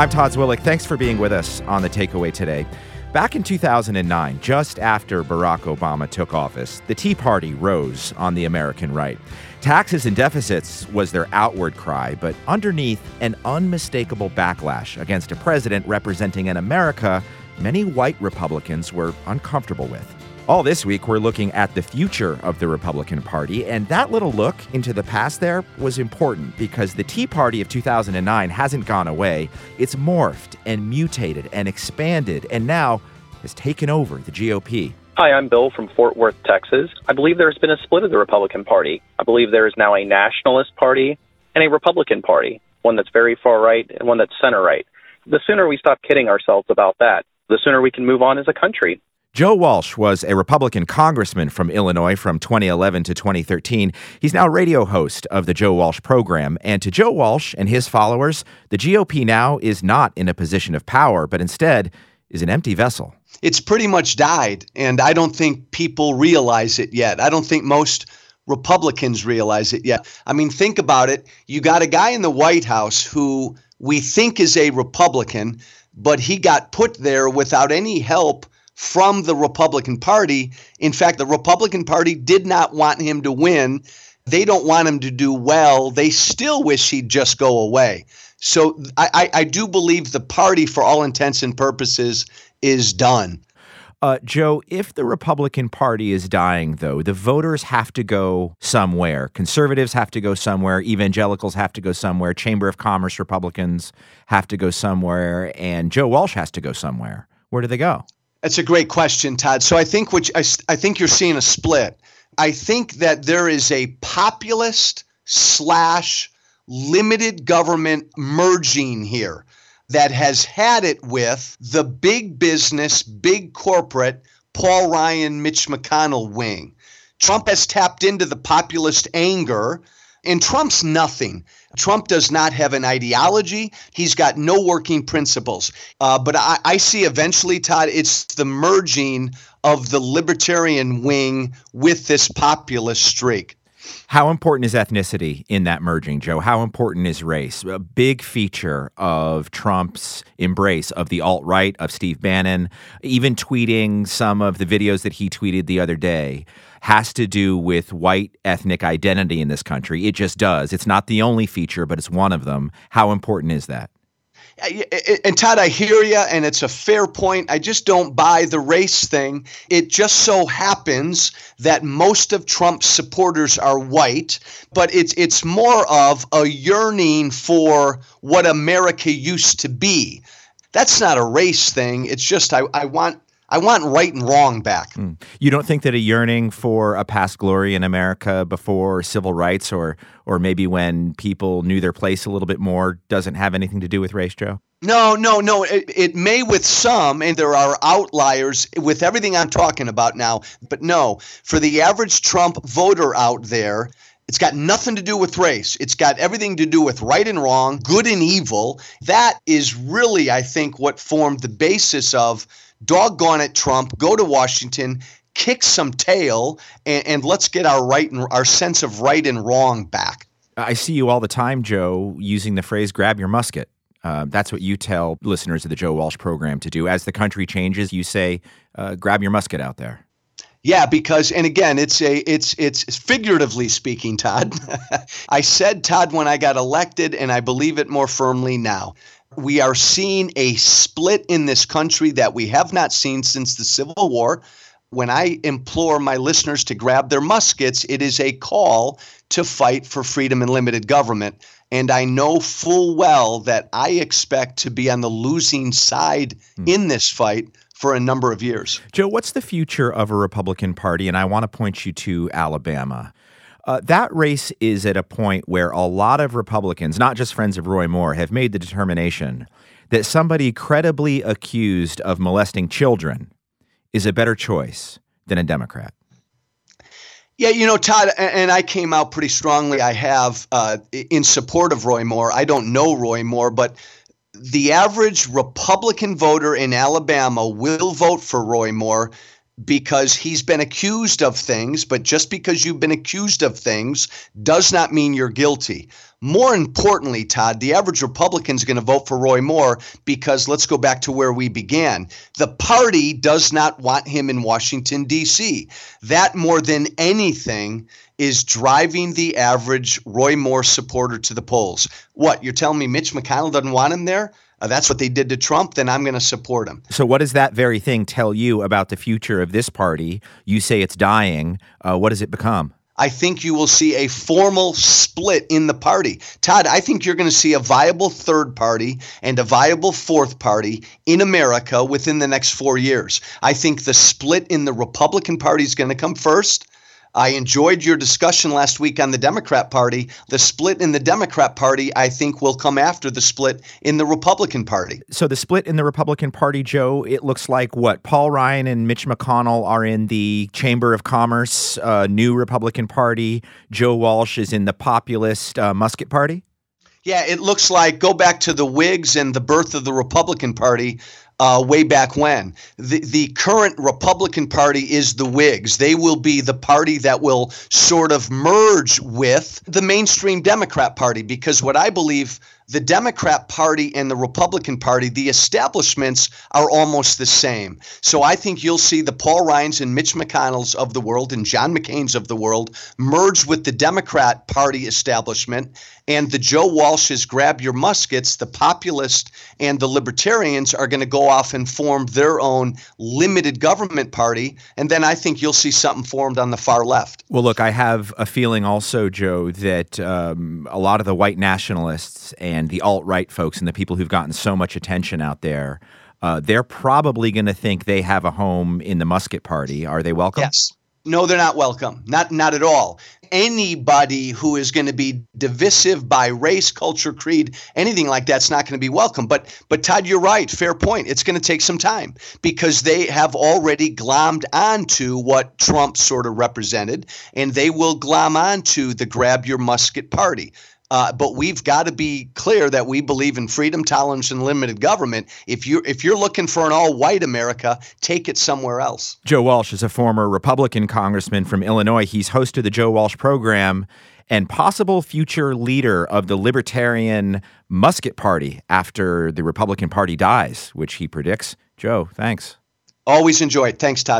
I'm Todd Zwillick. Thanks for being with us on The Takeaway today. Back in 2009, just after Barack Obama took office, the Tea Party rose on the American right. Taxes and deficits was their outward cry, but underneath, an unmistakable backlash against a president representing an America many white Republicans were uncomfortable with. All this week, we're looking at the future of the Republican Party, and that little look into the past there was important because the Tea Party of 2009 hasn't gone away. It's morphed and mutated and expanded and now has taken over the GOP. Hi, I'm Bill from Fort Worth, Texas. I believe there's been a split of the Republican Party. I believe there is now a nationalist party and a Republican Party, one that's very far right and one that's center right. The sooner we stop kidding ourselves about that, the sooner we can move on as a country. Joe Walsh was a Republican congressman from Illinois from 2011 to 2013. He's now radio host of The Joe Walsh Program. And to Joe Walsh and his followers, the GOP now is not in a position of power, but instead is an empty vessel. It's pretty much died, and I don't think people realize it yet. I don't think most Republicans realize it yet. I mean, think about it. You got a guy in the White House who we think is a Republican, but he got put there without any help from the Republican Party. In fact, the Republican Party did not want him to win. They don't want him to do well. They still wish he'd just go away. So I do believe the party, for all intents and purposes, is done. Joe, if the Republican Party is dying, though, the voters have to go somewhere. Conservatives have to go somewhere. Evangelicals have to go somewhere. Chamber of Commerce Republicans have to go somewhere. And Joe Walsh has to go somewhere. Where do they go? That's a great question, Todd. So I think you're seeing a split. I think that there is a populist / limited government merging here that has had it with the big business, big corporate, Paul Ryan, Mitch McConnell wing. Trump has tapped into the populist anger, and Trump's nothing. Trump does not have an ideology. He's got no working principles. But I see eventually, Todd, it's the merging of the libertarian wing with this populist streak. How important is ethnicity in that merging, Joe? How important is race? A big feature of Trump's embrace of the alt-right, of Steve Bannon, even tweeting some of the videos that he tweeted the other day, has to do with white ethnic identity in this country. It just does. It's not the only feature, but it's one of them. How important is that? And Todd, I hear you, and it's a fair point. I just don't buy the race thing. It just so happens that most of Trump's supporters are white, but it's more of a yearning for what America used to be. That's not a race thing. It's just I want right and wrong back. You don't think that a yearning for a past glory in America before civil rights or maybe when people knew their place a little bit more doesn't have anything to do with race, Joe? No. It may with some, and there are outliers with everything I'm talking about now. But no, for the average Trump voter out there, it's got nothing to do with race. It's got everything to do with right and wrong, good and evil. That is really, I think, what formed the basis of doggone it, Trump, go to Washington, kick some tail, and let's get our right and our sense of right and wrong back. I see you all the time, Joe, using the phrase grab your musket. That's what you tell listeners of the Joe Walsh Program to do. As the country changes, you say, grab your musket out there. Yeah, because, and again, it's figuratively speaking, Todd. I said, Todd, when I got elected, and I believe it more firmly now. We are seeing a split in this country that we have not seen since the Civil War. When I implore my listeners to grab their muskets, it is a call to fight for freedom and limited government. And I know full well that I expect to be on the losing side in this fight for a number of years. Joe, what's the future of a Republican Party? And I want to point you to Alabama. That race is at a point where a lot of Republicans, not just friends of Roy Moore, have made the determination that somebody credibly accused of molesting children is a better choice than a Democrat. Yeah, you know, Todd, and I came out pretty strongly, I have, in support of Roy Moore. I don't know Roy Moore, but the average Republican voter in Alabama will vote for Roy Moore because he's been accused of things, but just because you've been accused of things does not mean you're guilty. More importantly, Todd, the average Republican is going to vote for Roy Moore because, let's go back to where we began, the party does not want him in Washington, D.C. That, more than anything, is driving the average Roy Moore supporter to the polls. What, you're telling me Mitch McConnell doesn't want him there? That's what they did to Trump, then I'm going to support him. So what does that very thing tell you about the future of this party? You say it's dying. What does it become? I think you will see a formal split in the party. Todd, I think you're going to see a viable third party and a viable fourth party in America within the next 4 years. I think the split in the Republican Party is going to come first. I enjoyed your discussion last week on the Democrat Party. The split in the Democrat Party, I think, will come after the split in the Republican Party. So the split in the Republican Party, Joe, it looks like what? Paul Ryan and Mitch McConnell are in the Chamber of Commerce, new Republican Party. Joe Walsh is in the populist Musket Party? Yeah, it looks like, go back to the Whigs and the birth of the Republican Party. Way back when. The current Republican Party is the Whigs. They will be the party that will sort of merge with the mainstream Democrat Party, because what I believe, the Democrat Party and the Republican Party, the establishments are almost the same. So I think you'll see the Paul Ryans and Mitch McConnells of the world and John McCain's of the world merge with the Democrat Party establishment, and the Joe Walsh's grab your muskets, the populists and the libertarians are going to go off and form their own limited government party, and then I think you'll see something formed on the far left. Well, look, I have a feeling also, Joe, that a lot of the white nationalists and the alt-right folks and the people who've gotten so much attention out there, they're probably going to think they have a home in the Musket Party. Are they welcome? Yes. No, they're not welcome. Not at all. Anybody who is going to be divisive by race, culture, creed, anything like that's not going to be welcome. But Todd, you're right. Fair point. It's going to take some time because they have already glommed onto what Trump sort of represented, and they will glom onto the grab your musket party. But we've got to be clear that we believe in freedom, tolerance, and limited government. If you're looking for an all-white America, take it somewhere else. Joe Walsh is a former Republican congressman from Illinois. He's host of the Joe Walsh Program and possible future leader of the Libertarian Musket Party after the Republican Party dies, which he predicts. Joe, thanks. Always enjoy it. Thanks, Todd.